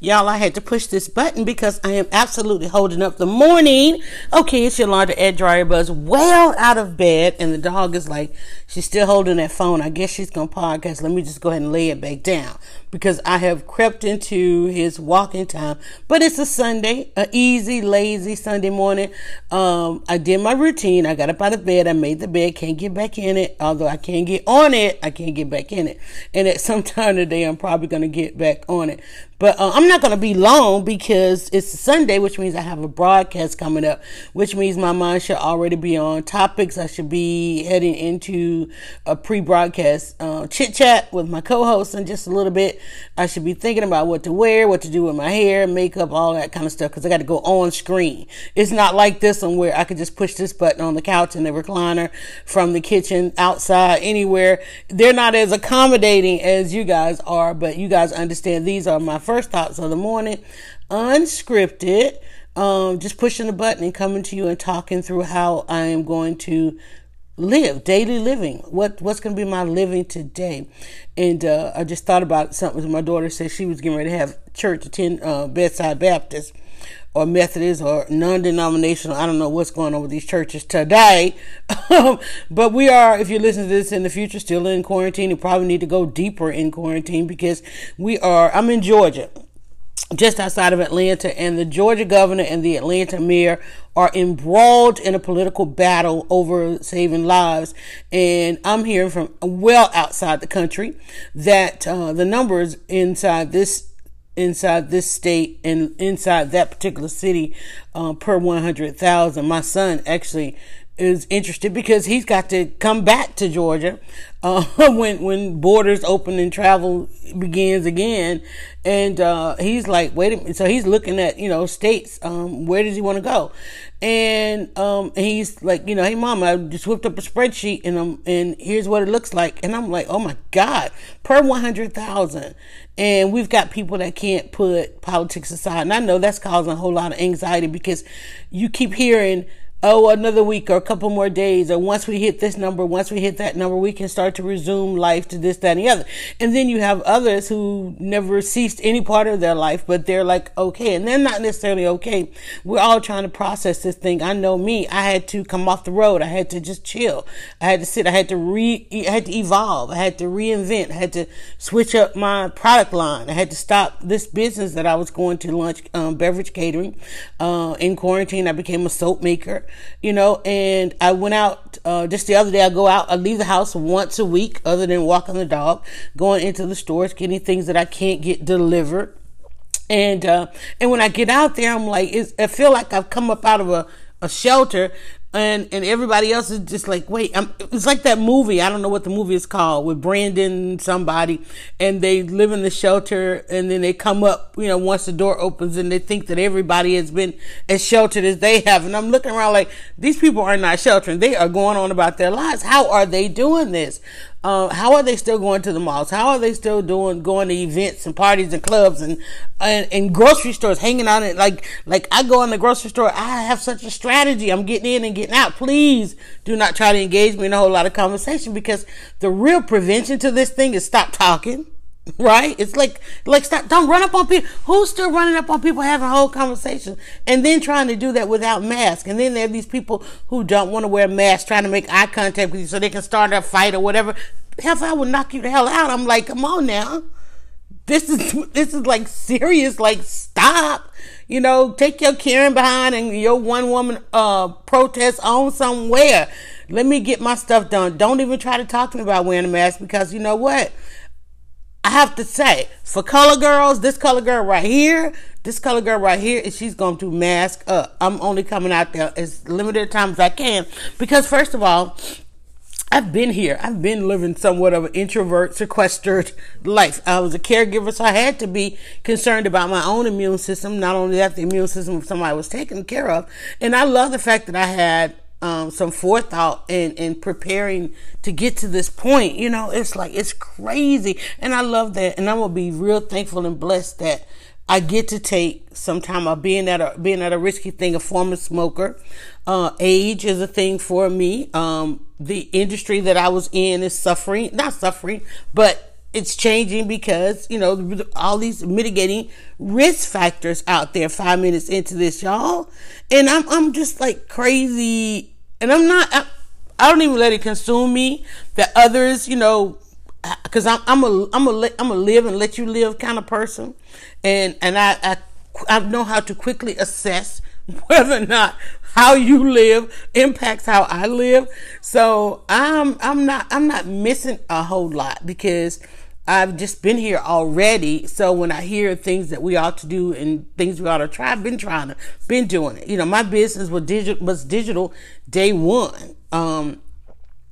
Y'all, I had to push this button because I am absolutely holding up the morning. Okay, it's Yolanda @DryerBuzz, well out of bed, and the dog is like, she's still holding that phone. I guess she's going to podcast. Let me just go ahead and lay it back down because I have crept into his walking time. But it's a Sunday, an easy, lazy Sunday morning. I did my routine. I got up out of bed. I made the bed. Can't get back in it. Although I can get on it, I can't get back in it. And at some time today, I'm probably going to get back on it. But I'm not going to be long because it's Sunday, which means I have a broadcast coming up, which means my mind should already be on topics. I should be heading into a pre-broadcast chit chat with my co-host in just a little bit. I should be thinking about what to wear, what to do with my hair, makeup, all that kind of stuff because I got to go on screen. It's not like this one where I could just push this button on the couch in the recliner from the kitchen, outside, anywhere. They're not as accommodating as you guys are, but you guys understand these are my first thoughts of the morning, unscripted, just pushing the button and coming to you and talking through how I am going to live, daily living, what's going to be my living today. And I just thought about something. My daughter said she was getting ready to have church, attend Bedside Baptist or Methodist or non-denominational. I don't know what's going on with these churches today. But we are, if you listen to this in the future, still in quarantine. You probably need to go deeper in quarantine because I'm in Georgia, just outside of Atlanta, and the Georgia governor and the Atlanta mayor are embroiled in a political battle over saving lives. And I'm hearing from well outside the country that the numbers inside this state and inside that particular city per 100,000. My son actually is interested because he's got to come back to Georgia when borders open and travel begins again. And he's like, wait a minute. So he's looking at, states, where does he want to go? And he's like, hey, Mom, I just whipped up a spreadsheet and here's what it looks like. And I'm like, oh, my God, per 100,000. And we've got people that can't put politics aside. And I know that's causing a whole lot of anxiety because you keep hearing, oh, another week or a couple more days, or once we hit this number, once we hit that number, we can start to resume life to this, that, and the other. And then you have others who never ceased any part of their life, but they're like, okay, and they're not necessarily okay. We're all trying to process this thing. I know me, I had to come off the road. I had to just chill. I had to sit. I had to evolve. I had to reinvent. I had to switch up my product line. I had to stop this business that I was going to launch, beverage catering. In quarantine, I became a soap maker. And I went out, just the other day, I leave the house once a week other than walking the dog, going into the stores, getting things that I can't get delivered. And when I get out there, I'm like, I feel like I've come up out of a shelter and everybody else is just like, wait, it's like that movie. I don't know what the movie is called with Brandon, somebody, and they live in the shelter and then they come up, once the door opens and they think that everybody has been as sheltered as they have. And I'm looking around like these people are not sheltering. They are going on about their lives. How are they doing this? How are they still going to the malls? How are they still going to events and parties and clubs and grocery stores, hanging out? Like I go in the grocery store, I have such a strategy. I'm getting in and getting out. Please do not try to engage me in a whole lot of conversation because the real prevention to this thing is stop talking. Right? It's like stop, don't run up on people. Who's still running up on people having whole conversations and then trying to do that without masks? And then there are these people who don't want to wear masks trying to make eye contact with you so they can start a fight or whatever. Hell, I would knock you the hell out. I'm like, come on now. This is like serious, like stop, take your Karen behind and your one woman, protest on somewhere. Let me get my stuff done. Don't even try to talk to me about wearing a mask because you know what? I have to say, for color girls, this color girl right here, and she's going to mask up. I'm only coming out there as limited time as I can because, first of all, I've been here. I've been living somewhat of an introvert, sequestered life. I was a caregiver, so I had to be concerned about my own immune system. Not only that, the immune system of somebody was taken care of. And I love the fact that I had some forethought and preparing to get to this point. It's crazy. And I love that. And I'm going to be real thankful and blessed that I get to take some time of being at a risky thing, a former smoker. Age is a thing for me. The industry that I was in is suffering, not suffering, but it's changing because, you know, all these mitigating risk factors out there. 5 minutes into this, y'all. And I'm just like crazy. And I don't even let it consume me that others, you know, because I'm a live and let you live kind of person, and I know how to quickly assess whether or not how you live impacts how I live. So I'm not missing a whole lot because I've just been here already. So when I hear things that we ought to do and things we ought to try, I've been trying to doing it. You know, my business was digital day one.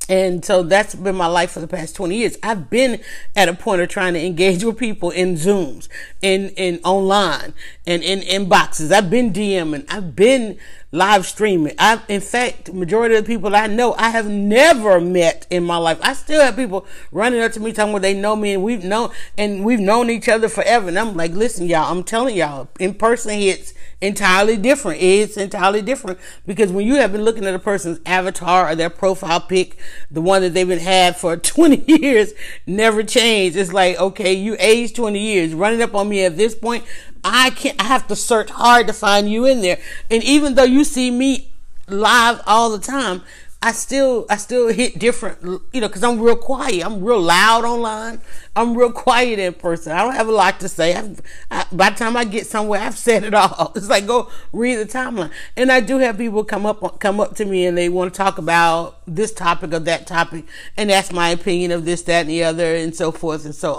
And so that's been my life for the past 20 years. I've been at a point of trying to engage with people in Zooms, in online, and in inboxes. I've been DMing. I've been live streaming. In fact, majority of the people I know, I have never met in my life. I still have people running up to me talking about they know me, and we've known each other forever. And I'm like, listen, y'all, I'm telling y'all, in person hits entirely different. It's entirely different because when you have been looking at a person's avatar or their profile pic, the one that they've been had for 20 years never changed. It's like, okay, you aged 20 years, running up on me at this point. I have to search hard to find you in there. And even though you see me live all the time, I still hit different, you know, because I'm real quiet. I'm real loud online. I'm real quiet in person. I don't have a lot to say. By the time I get somewhere, I've said it all. It's like, go read the timeline. And I do have people come up to me and they want to talk about this topic or that topic. And that's my opinion of this, that, and the other, and so forth and so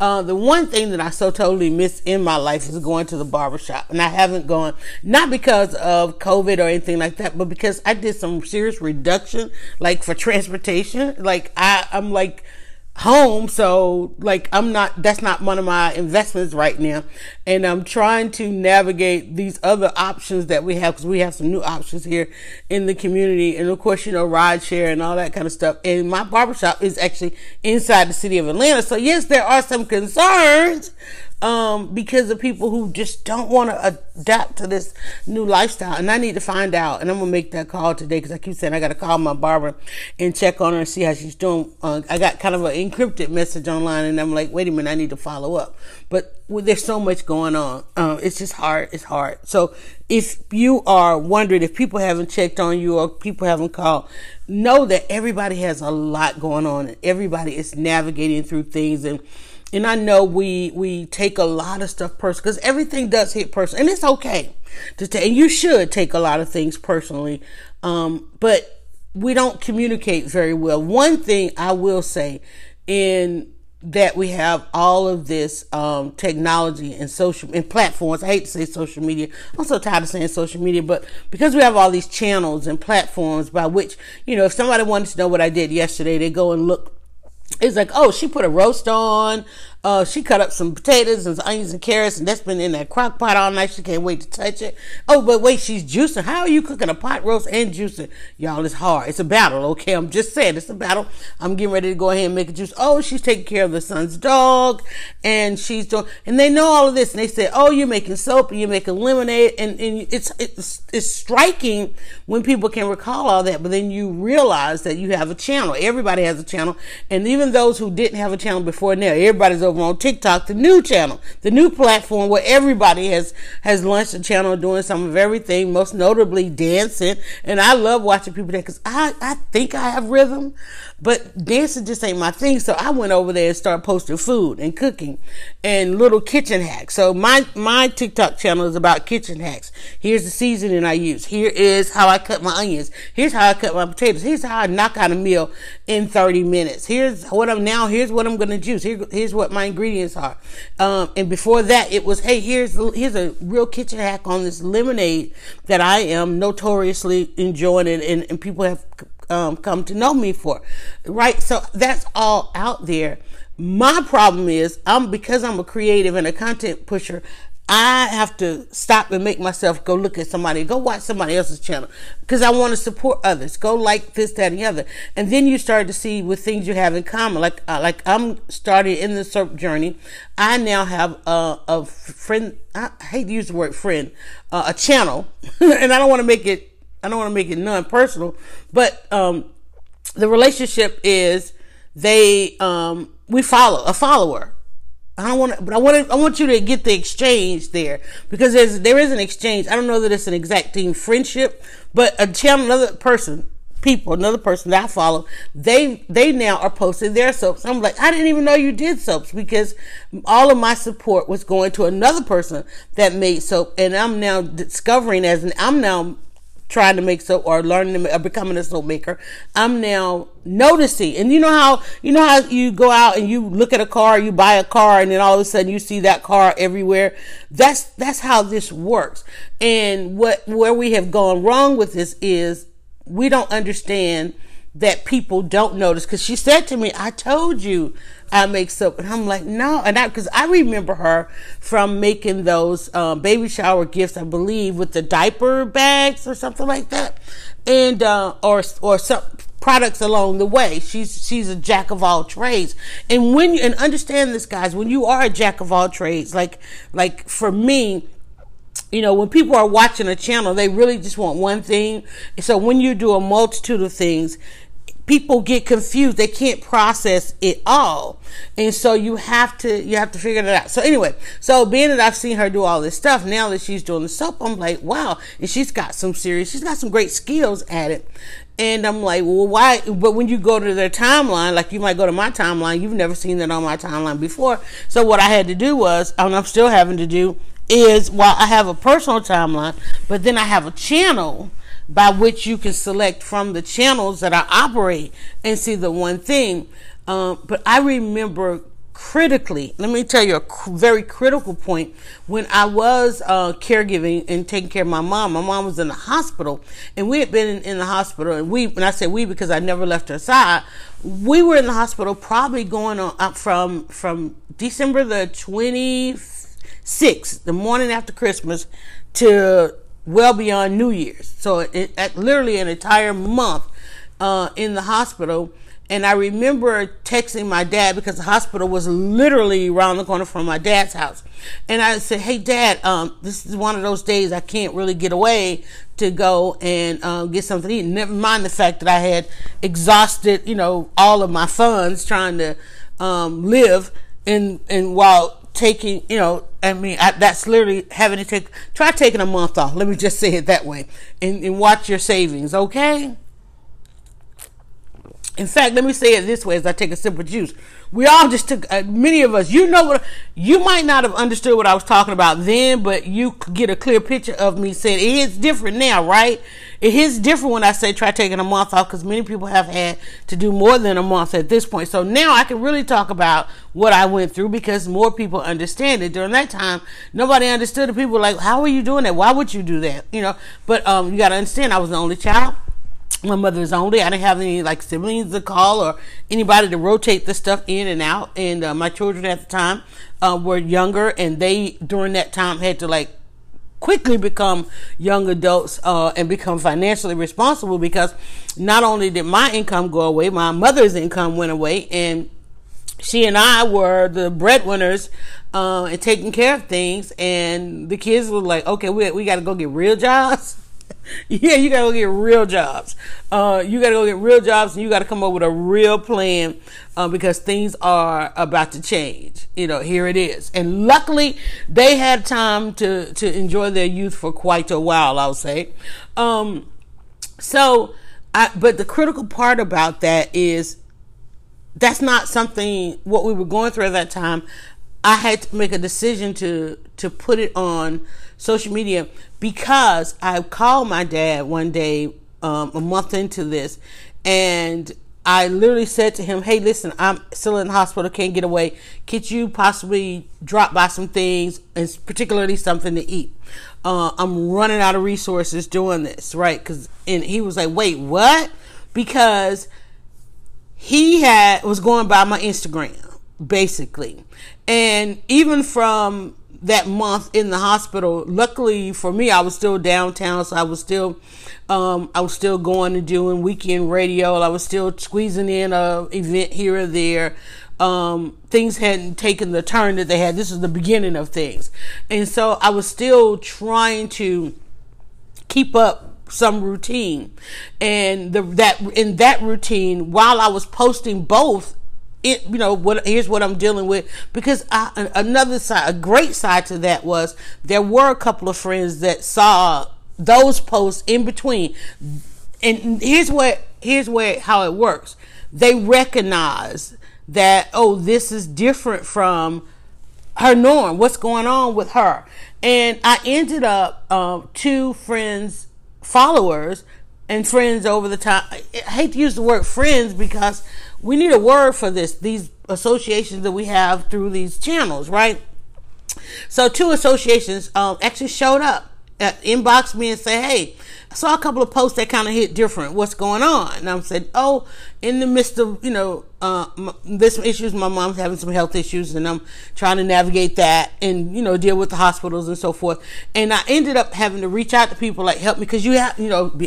on. The one thing that I so totally miss in my life is going to the barbershop. And I haven't gone, not because of COVID or anything like that, but because I did some serious reduction. Like for transportation, like I'm like home, so like that's not one of my investments right now, and I'm trying to navigate these other options that we have because we have some new options here in the community, and of course, you know, ride share and all that kind of stuff. And my barbershop is actually inside the city of Atlanta, so yes, there are some concerns because of people who just don't want to adapt to this new lifestyle. And I need to find out, and I'm gonna make that call today because I keep saying I gotta call my barber and check on her and see how she's doing. I got kind of an encrypted message online, and I'm like, wait a minute, I need to follow up. But there's so much going on. It's just hard. It's hard. So if you are wondering if people haven't checked on you or people haven't called, know that everybody has a lot going on, and everybody is navigating through things. And I know we take a lot of stuff personal because everything does hit personal, and it's okay to take, and you should take a lot of things personally. But we don't communicate very well. One thing I will say in that we have all of this, technology and social and platforms. I hate to say social media. I'm so tired of saying social media, but because we have all these channels and platforms by which, you know, if somebody wanted to know what I did yesterday, they go and look. It's like, oh, she put a roast on. She cut up some potatoes and some onions and carrots, and that's been in that crock pot all night. She can't wait to touch it. Oh, but wait, she's juicing. How are you cooking a pot roast and juicing? Y'all, it's hard. It's a battle, okay? I'm just saying, it's a battle. I'm getting ready to go ahead and make a juice. Oh, she's taking care of the son's dog, and she's doing, and they know all of this, and they say, oh, you're making soap, and you're making lemonade, and it's striking when people can recall all that, but then you realize that you have a channel. Everybody has a channel, and even those who didn't have a channel before now, everybody's over on TikTok, the new channel, the new platform where everybody has launched a channel doing some of everything, most notably dancing. And I love watching people there because I think I have rhythm, but dancing just ain't my thing. So I went over there and started posting food and cooking and little kitchen hacks. So my TikTok channel is about kitchen hacks. Here's the seasoning I use. Here is how I cut my onions. Here's how I cut my potatoes. Here's how I knock out a meal in 30 minutes. Here's what I'm going to juice. Here's what my ingredients are. And before that, it was, hey, here's a real kitchen hack on this lemonade that I am notoriously enjoying and people have come to know me for, right? So that's all out there. My problem is because I'm a creative and a content pusher, I have to stop and make myself go look at somebody, go watch somebody else's channel, because I want to support others. Go like this, that, and the other. And then you start to see what things you have in common. Like I'm starting in the SERP journey. I now have a friend. I hate to use the word friend, a channel, and I don't want to make it non-personal, but the relationship is we follow a follower. I want you to get the exchange there, because there is an exchange. I don't know that it's an exact team friendship, but a channel, another person that I follow, they now are posting their soaps. I'm like, I didn't even know you did soaps, because all of my support was going to another person that made soap, and I'm now discovering I'm now trying to make soap or learning or becoming a soap maker. I'm now noticing, and you know how you go out and you look at a car, you buy a car, and then all of a sudden you see that car everywhere. That's how this works. And where we have gone wrong with this is we don't understand that people don't notice. Because she said to me, I told you I make soap. And I'm like, no. And because I remember her from making those baby shower gifts, I believe, with the diaper bags or something like that. And or some products along the way. She's a jack of all trades. And understand this, guys, when you are a jack of all trades, like for me, you know, when people are watching a channel, they really just want one thing. So when you do a multitude of things, people get confused. They can't process it all. And so you have to figure that out. So anyway, so being that I've seen her do all this stuff, now that she's doing the soap, I'm like, wow. And she's got some great skills at it. And I'm like, well, why? But when you go to their timeline, like you might go to my timeline, you've never seen that on my timeline before. So what I had to do was, and I'm still having to do, is while I have a personal timeline, but then I have a channel by which you can select from the channels that I operate and see the one thing. But I remember critically, let me tell you a very critical point, when I was caregiving and taking care of my mom was in the hospital, and we had been in the hospital, and when I say we, because I never left her side, we were in the hospital probably going on up from December the 25th, the morning after Christmas, to well beyond New Year's. So literally an entire month in the hospital. And I remember texting my dad, because the hospital was literally around the corner from my dad's house. And I said, hey, Dad, this is one of those days I can't really get away to go and get something to eat. Never mind the fact that I had exhausted, all of my funds trying to live and while taking, that's literally having to try taking a month off. Let me just say it that way, and watch your savings. Okay. In fact, let me say it this way as I take a sip of juice. We all just took, many of us, you might not have understood what I was talking about then, but you get a clear picture of me saying it is different now, right? It is different when I say try taking a month off, because many people have had to do more than a month at this point. So now I can really talk about what I went through, because more people understand it. During that time, nobody understood it. People were like, how are you doing that? Why would you do that? But you got to understand, I was the only child. My mother is only. I didn't have any siblings to call or anybody to rotate this stuff in and out. And my children at the time were younger, and they during that time had to quickly become young adults and become financially responsible, because not only did my income go away, my mother's income went away, and she and I were the breadwinners and taking care of things. And the kids were like, okay, we got to go get real jobs. Yeah, you gotta go get real jobs. And you gotta come up with a real plan because things are about to change. Here it is. And luckily, they had time to enjoy their youth for quite a while, I'll say. But the critical part about that is that's not something what we were going through at that time. I had to make a decision to put it on social media, because I called my dad one day, a month into this, and I literally said to him, hey, listen, I'm still in the hospital, can't get away. Could you possibly drop by some things, and particularly something to eat? I'm running out of resources doing this, right? And he was like, wait, what? Because he was going by my Instagram, basically. And even from that month in the hospital. Luckily for me, I was still downtown, so I was still going and doing weekend radio. I was still squeezing in a event here or there. Things hadn't taken the turn that they had. This is the beginning of things. And so I was still trying to keep up some routine. And in that routine, while I was posting both, here's what I'm dealing with, because a great side to that was there were a couple of friends that saw those posts in between. And here's how it works. They recognize that, oh, this is different from her norm. What's going on with her? And I ended up two friends, followers, and friends over the time. I hate to use the word friends because we need a word for this, these associations that we have through these channels, right? So two associations actually showed up, inboxed me and said, hey, I saw a couple of posts that kind of hit different. What's going on? And I said, oh, in the midst of, this issues, my mom's having some health issues and I'm trying to navigate that and, deal with the hospitals and so forth. And I ended up having to reach out to people like, help me. Cause you have,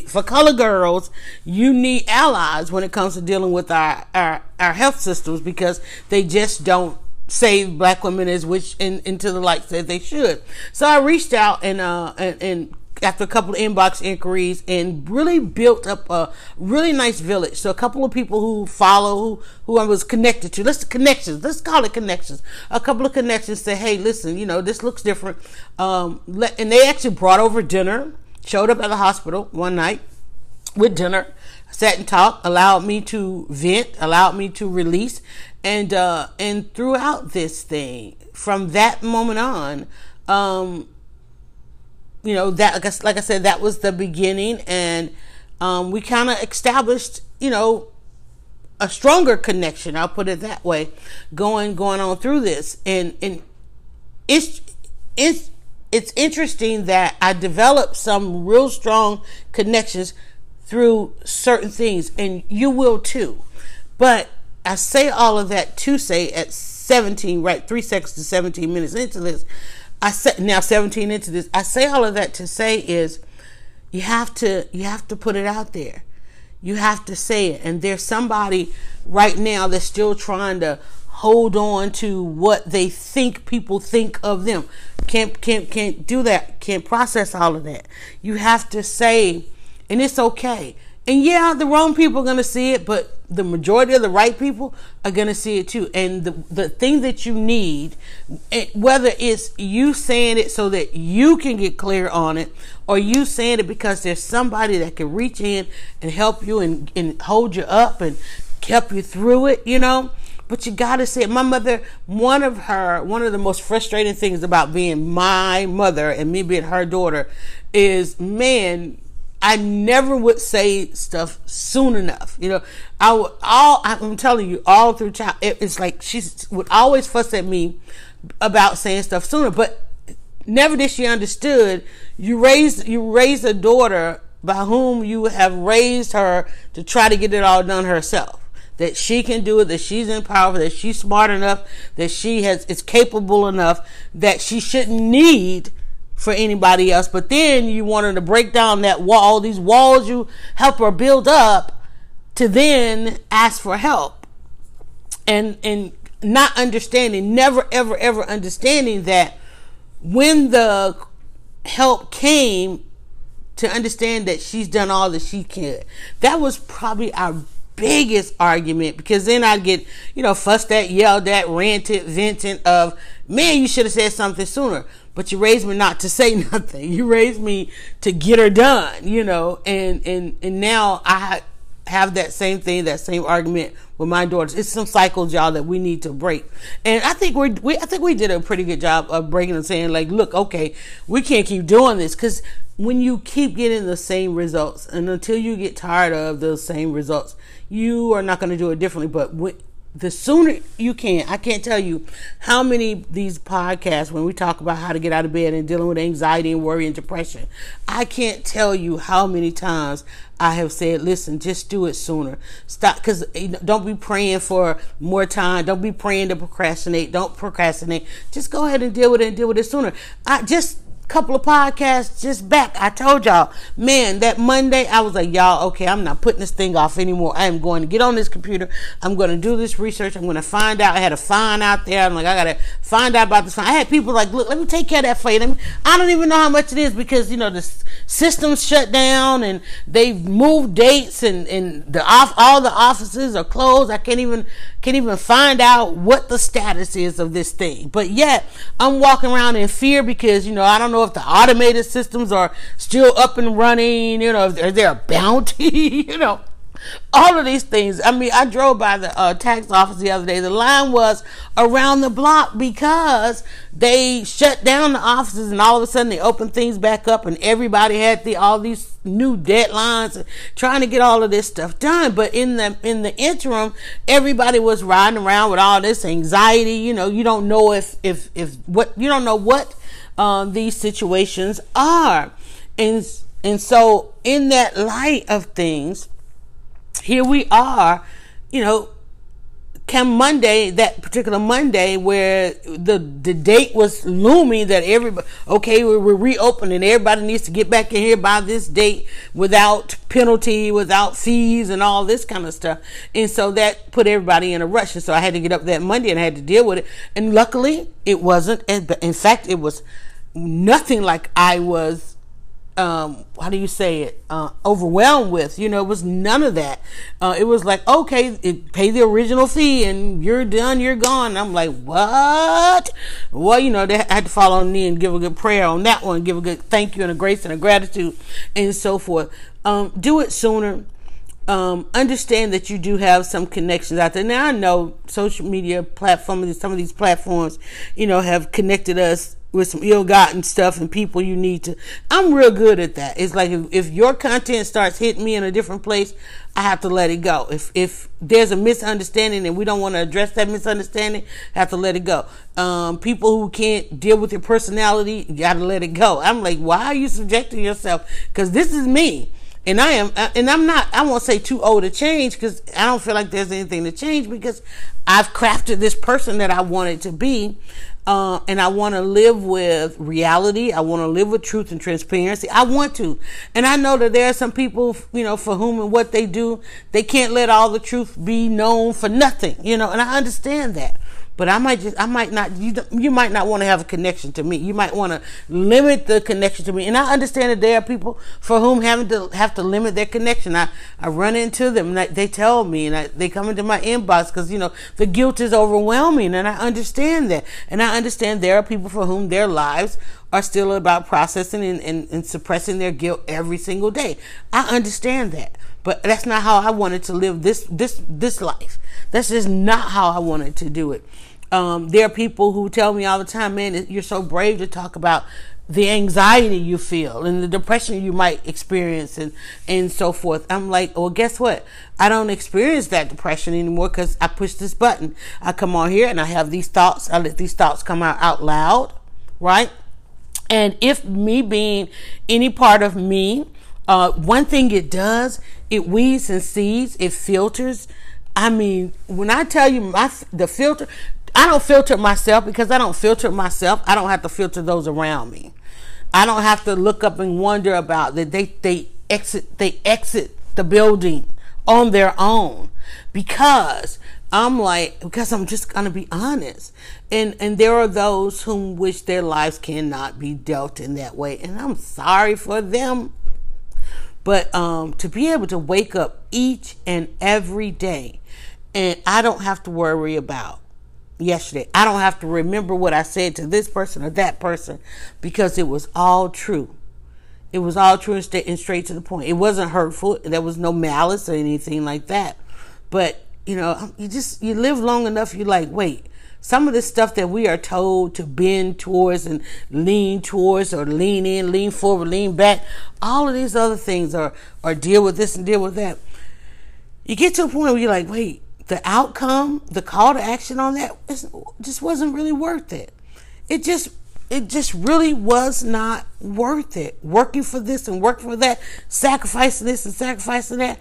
for color girls, you need allies when it comes to dealing with our health systems, because they just don't save black women as which into the light that they should. So I reached out and after a couple of inbox inquiries, and really built up a really nice village. So a couple of people who follow, who I was connected to, let's call it connections. A couple of connections say, hey, listen, this looks different. And they actually brought over dinner, showed up at the hospital one night with dinner, sat and talked, allowed me to vent, allowed me to release. And throughout this thing, from that moment on, like I said, that was the beginning, and we kind of established, a stronger connection. I'll put it that way, going on through this, and it's interesting that I developed some real strong connections through certain things, and you will too. But I say all of that to say at 3 seconds to 17 minutes into this. I say all of that to say is you have to put it out there. You have to say it. And there's somebody right now that's still trying to hold on to what they think people think of them. Can't do that. Can't process all of that. You have to say, and it's okay. And yeah, the wrong people are going to see it, but the majority of the right people are going to see it too. And the thing that you need, whether it's you saying it so that you can get clear on it, or you saying it because there's somebody that can reach in and help you and hold you up and help you through it, but you got to say it. My mother, one of the most frustrating things about being my mother and me being her daughter is, man, I never would say stuff soon enough. I'm telling you, all through child, it's like she would always fuss at me about saying stuff sooner, but never did she understood. You raised a daughter by whom you have raised her to try to get it all done herself. That she can do it, that she's empowered, that she's smart enough, that she is capable enough, that she shouldn't need for anybody else. But then you want her to break down that wall, these walls you help her build up, to then ask for help, and not understanding, never ever understanding that when the help came, to understand that she's done all that she could. That was probably our biggest argument, because then I'd get fussed at, yelled at, ranted, venting of, man, you should have said something sooner. But you raised me not to say nothing. You raised me to get her done, and now I have that same thing, that same argument with my daughters. It's some cycles, y'all, that we need to break. And I think we did a pretty good job of breaking and saying, like, look, okay, we can't keep doing this, because when you keep getting the same results, and until you get tired of those same results, you are not going to do it differently. But the sooner you can. I can't tell you how many these podcasts, when we talk about how to get out of bed and dealing with anxiety and worry and depression, I can't tell you how many times I have said, listen, just do it sooner. Stop, because don't be praying for more time. Don't be praying to procrastinate. Don't procrastinate. Just go ahead and deal with it sooner. I just, couple of podcasts just back, I told y'all, man, that Monday I was like, y'all, okay, I'm not putting this thing off anymore. I am going to get on this computer. I'm going to do this research. I'm going to find out. I had a fine out there. I'm like, I got to find out about this fine. I had people like, look, let me take care of that for you. I don't even know how much it is because, you know, the system's shut down and they've moved dates and all the offices are closed. I can't even find out what the status is of this thing. But yet I'm walking around in fear because, you know, I don't know if the automated systems are still up and running, you know, if they're a bounty, you know, all of these things. I mean, I drove by the tax office the other day. The line was around the block because they shut down the offices and all of a sudden they opened things back up and everybody had all these new deadlines and trying to get all of this stuff done. But in the interim, everybody was riding around with all this anxiety. You know, you don't know what these situations are. And so in that light of things, here we are, you know, that particular Monday where the date was looming that everybody, okay, we're reopening, everybody needs to get back in here by this date without penalty, without fees and all this kind of stuff. And so that put everybody in a rush. And so I had to get up that Monday and I had to deal with it. And luckily it wasn't, in fact, it was nothing like I was overwhelmed with, you know, it was none of that. It was like, okay, pay the original fee and you're done, you're gone. And I'm like, what? Well, you know, they had to fall on the knee and give a good prayer on that one, give a good thank you and a grace and a gratitude and so forth. Do it sooner. Understand that you do have some connections out there. Now I know social media platforms, some of these platforms, you know, have connected us with some ill-gotten stuff and people you need to. I'm real good at that. It's like if your content starts hitting me in a different place, I have to let it go. If there's a misunderstanding and we don't want to address that misunderstanding, I have to let it go. People who can't deal with your personality, you got to let it go. I'm like, why are you subjecting yourself? Because this is me. And I won't say too old to change because I don't feel like there's anything to change because I've crafted this person that I wanted to be. And I want to live with reality. I want to live with truth and transparency. I want to. And I know that there are some people, you know, for whom and what they do, they can't let all the truth be known for nothing, you know, and I understand that. But you might not want to have a connection to me. You might want to limit the connection to me. And I understand that there are people for whom have to limit their connection. I run into them and they tell me and they come into my inbox because, you know, the guilt is overwhelming and I understand that. And I understand there are people for whom their lives are still about processing and suppressing their guilt every single day. I understand that. But that's not how I wanted to live this life. That's just not how I wanted to do it. There are people who tell me all the time, man, you're so brave to talk about the anxiety you feel and the depression you might experience and so forth. I'm like, well, guess what? I don't experience that depression anymore because I push this button. I come on here and I have these thoughts. I let these thoughts come out loud, right? And if me being any part of me, one thing it does, it weeds and seeds, it filters. I mean, when I tell you the filter, I don't filter myself because I don't filter myself. I don't have to filter those around me. I don't have to look up and wonder about that they exit the building on their own because I'm just going to be honest. And there are those whom wish their lives cannot be dealt in that way. And I'm sorry for them. But to be able to wake up each and every day, and I don't have to worry about yesterday. I don't have to remember what I said to this person or that person because it was all true. It was all true and straight to the point. It wasn't hurtful. There was no malice or anything like that. But, you know, you live long enough, you're like, wait. Some of the stuff that we are told to bend towards and lean towards or lean in, lean forward, lean back, all of these other things are deal with this and deal with that. You get to a point where you're like, wait, the outcome, the call to action on that just wasn't really worth it. It just really was not worth it. Working for this and working for that, sacrificing this and sacrificing that.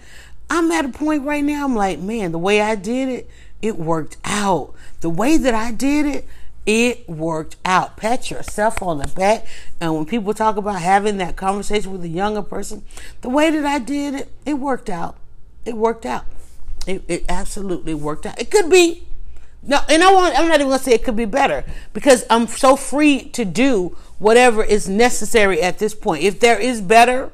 I'm at a point right now, I'm like, man, the way I did it, it worked out. The way that I did it, it worked out. Pat yourself on the back. And when people talk about having that conversation with a younger person, the way that I did it, it worked out. It worked out. It absolutely worked out. It could be. No, and I'm not even going to say it could be better, because I'm so free to do whatever is necessary at this point. If there is better,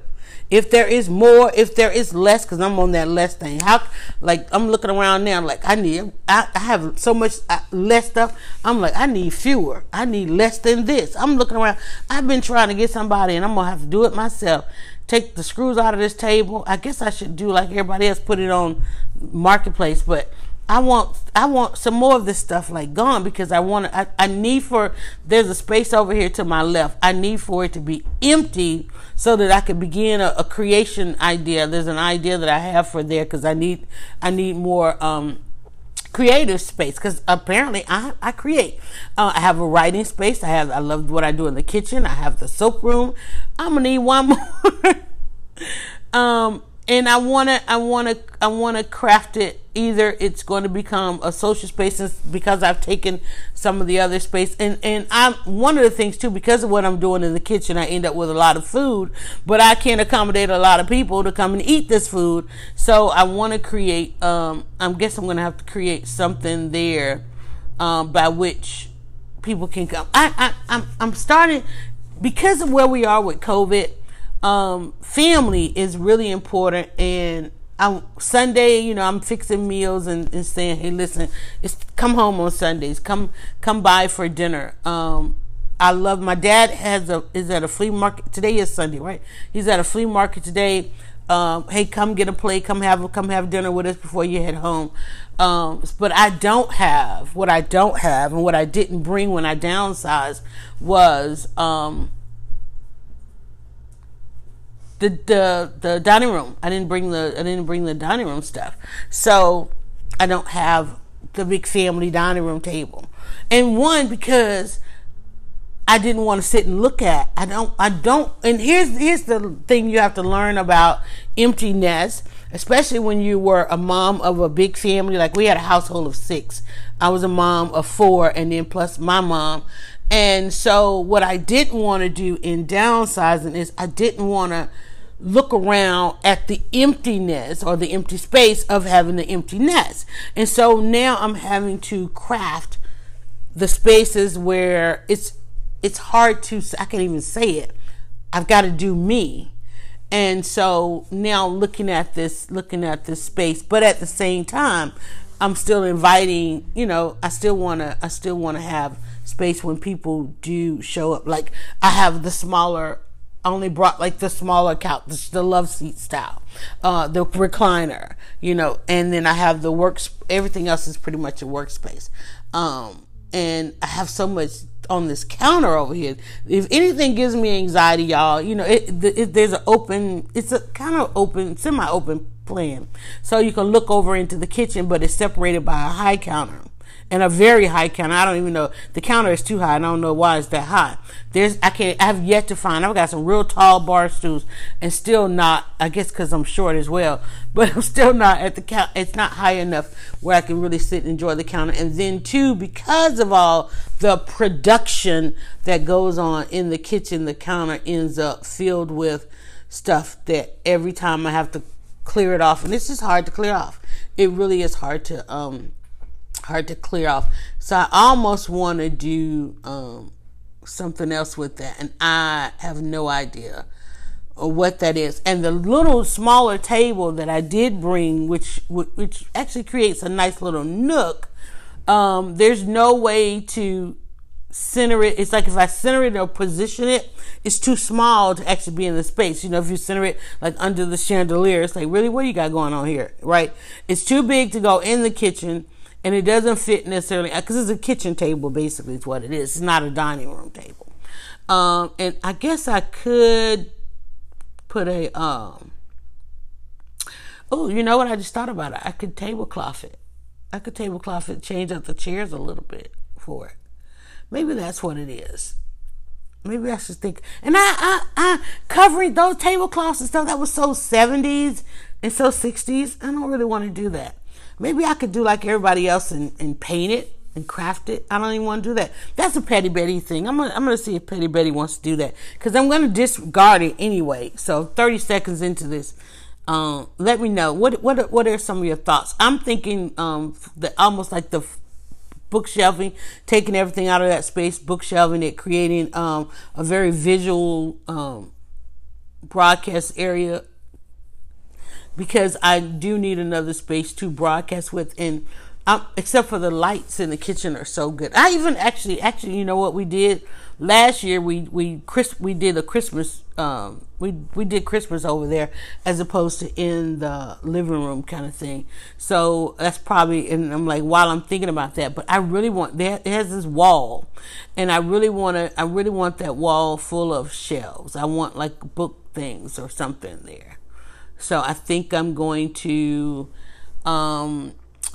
if there is more, if there is less, because I'm on that less thing. How, like, I'm looking around now, like, I have so much less stuff. I'm like, I need fewer. I need less than this. I'm looking around. I've been trying to get somebody, and I'm going to have to do it myself. Take the screws out of this table. I guess I should do like everybody else, put it on Marketplace, but I want some more of this stuff like gone, because I need for, there's a space over here to my left. I need for it to be empty so that I can begin a creation idea. There's an idea that I have for there, because I need more creative space, because apparently I create. I have a writing space. I love what I do in the kitchen. I have the soap room. I'm gonna need one more. And I wanna craft it. Either it's going to become a social space, because I've taken some of the other space, and I'm one of the things too, because of what I'm doing in the kitchen, I end up with a lot of food, but I can't accommodate a lot of people to come and eat this food. So I want to create. I guess I'm going to have to create something there, by which people can come. I'm starting, because of where we are with COVID. Family is really important, and Sunday, I'm fixing meals and saying, hey, listen, it's come home on Sundays. Come by for dinner. I love, my dad is at a flea market. Today is Sunday, right? He's at a flea market today. Hey, come get a plate. Come have dinner with us before you head home. But I don't have, what I don't have and what I didn't bring when I downsized was, the dining room. I didn't bring the dining room stuff. So I don't have the big family dining room table. And one, because I didn't want to sit and look at. I don't and here's the thing you have to learn about empty nest, especially when you were a mom of a big family. Like, we had a household of 6. I was a mom of 4, and then plus my mom. And so what I didn't want to do in downsizing is I didn't want to look around at the emptiness or the empty space of having the empty nest. And so now I'm having to craft the spaces where it's hard to, I can't even say it. I've got to do me. And so now looking at this space, but at the same time, I'm still inviting, I still want to have space when people do show up. Like, I have the smaller, I only brought like the smaller couch, the love seat style, the recliner, and then I have the works. Everything else is pretty much a workspace. And I have so much on this counter over here. If anything gives me anxiety, y'all, there's an open, it's a kind of open, semi-open plan. So you can look over into the kitchen, but it's separated by a high counter. And a very high counter. I don't even know. The counter is too high. I don't know why it's that high. I have yet to find. I've got some real tall bar stools, and still not, I guess because I'm short as well, but I'm still not at the counter. It's not high enough where I can really sit and enjoy the counter. And then too, because of all the production that goes on in the kitchen, the counter ends up filled with stuff that every time I have to clear it off. And it's just hard to clear off. It really is hard to clear off. So I almost want to do something else with that, and I have no idea what that is. And the little smaller table that I did bring, which actually creates a nice little nook, there's no way to center it. It's like if I center it or position it, it's too small to actually be in the space. If you center it like under the chandelier, it's like, really, what do you got going on here, right? It's too big to go in the kitchen. And it doesn't fit necessarily, because it's a kitchen table, basically, is what it is. It's not a dining room table. And I guess I could put a, I just thought about it. I could tablecloth it. I could tablecloth it, change up the chairs a little bit for it. Maybe that's what it is. Maybe I should think. And I covering those tablecloths and stuff, that was so 70s and so 60s. I don't really want to do that. Maybe I could do like everybody else and paint it and craft it. I don't even want to do that. That's a Petty Betty thing. I'm gonna see if Petty Betty wants to do that, because I'm gonna disregard it anyway. So 30 seconds into this, let me know what are some of your thoughts. I'm thinking almost like the bookshelving, taking everything out of that space, bookshelving it, creating a very visual broadcast area, because I do need another space to broadcast with. And except for the lights in the kitchen are so good. I even actually, you know what we did last year? We did Christmas over there as opposed to in the living room kind of thing. So that's probably, and I'm like, while I'm thinking about that, but I really want that. It has this wall, and I really want that wall full of shelves. I want like book things or something there. So I think I'm going to, I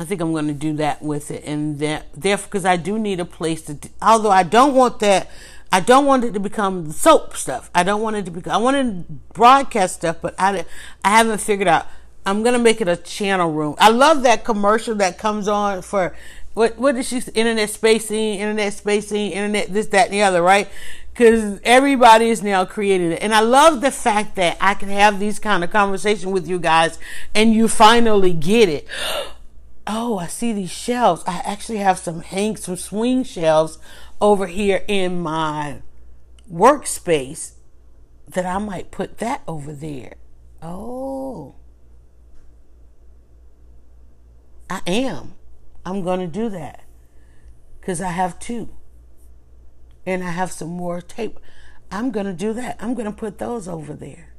think I'm going to do that with it, and that therefore, because I do need a place to. Although I don't want that, I don't want it to become soap stuff. I don't want it to become. I want to broadcast stuff, but I haven't figured out. I'm going to make it a channel room. I love that commercial that comes on for what is she? Internet spacing, internet this, that, and the other, right? Because everybody is now creating it. And I love the fact that I can have these kind of conversations with you guys, and you finally get it. Oh, I see these shelves. I actually have some swing shelves over here in my workspace that I might put that over there. Oh, I am. I'm going to do that, because I have two, and I have some more tape. I'm going to do that. I'm going to put those over there,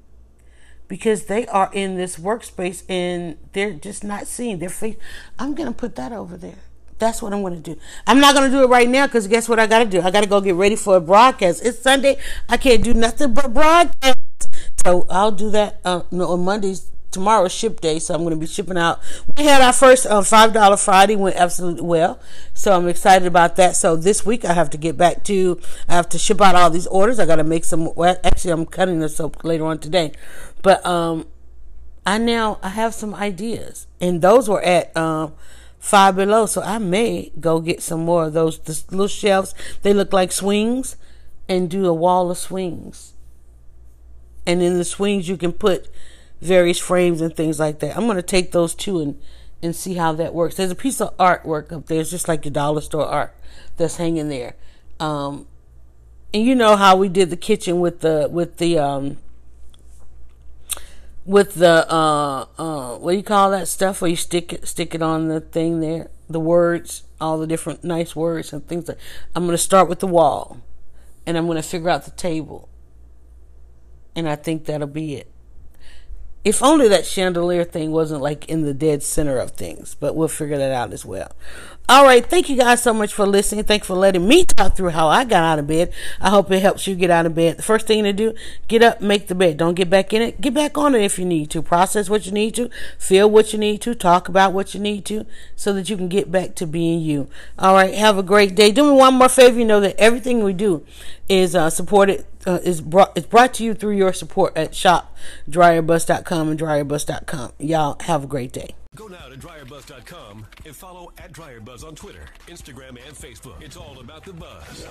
because they are in this workspace and they're just not seeing their face. I'm going to put that over there. That's what I'm going to do. I'm not going to do it right now, because guess what I got to do? I got to go get ready for a broadcast. It's Sunday. I can't do nothing but broadcast. So I'll do that on Mondays. Tomorrow's ship day, so I'm going to be shipping out. We had our first $5 Friday, went absolutely well, so I'm excited about that. So this week I have to ship out all these orders. I got to make some, well, actually I'm cutting the soap later on today, but I have some ideas, and those were at Five Below, so I may go get some more of those little shelves. They look like swings, and do a wall of swings, and in the swings you can put various frames and things like that. I'm going to take those two and see how that works. There's a piece of artwork up there. It's just like the dollar store art that's hanging there. And you know how we did the kitchen with the what do you call that stuff where you stick it on the thing there, the words, all the different nice words and things like. I'm going to start with the wall, and I'm going to figure out the table, and I think that'll be it. If only that chandelier thing wasn't like in the dead center of things, but we'll figure that out as well. All right. Thank you guys so much for listening. Thanks for letting me talk through how I got out of bed. I hope it helps you get out of bed. The first thing to do, get up, make the bed. Don't get back in it. Get back on it if you need to. Process what you need to. Feel what you need to. Talk about what you need to, so that you can get back to being you. All right. Have a great day. Do me one more favor. You know that everything we do is supported. It's brought to you through your support at shop.dryerbuss.com and dryerbuss.com. Y'all have a great day. Go now to dryerbuss.com and follow @dryerbuss on Twitter, Instagram, and Facebook. It's all about the buzz.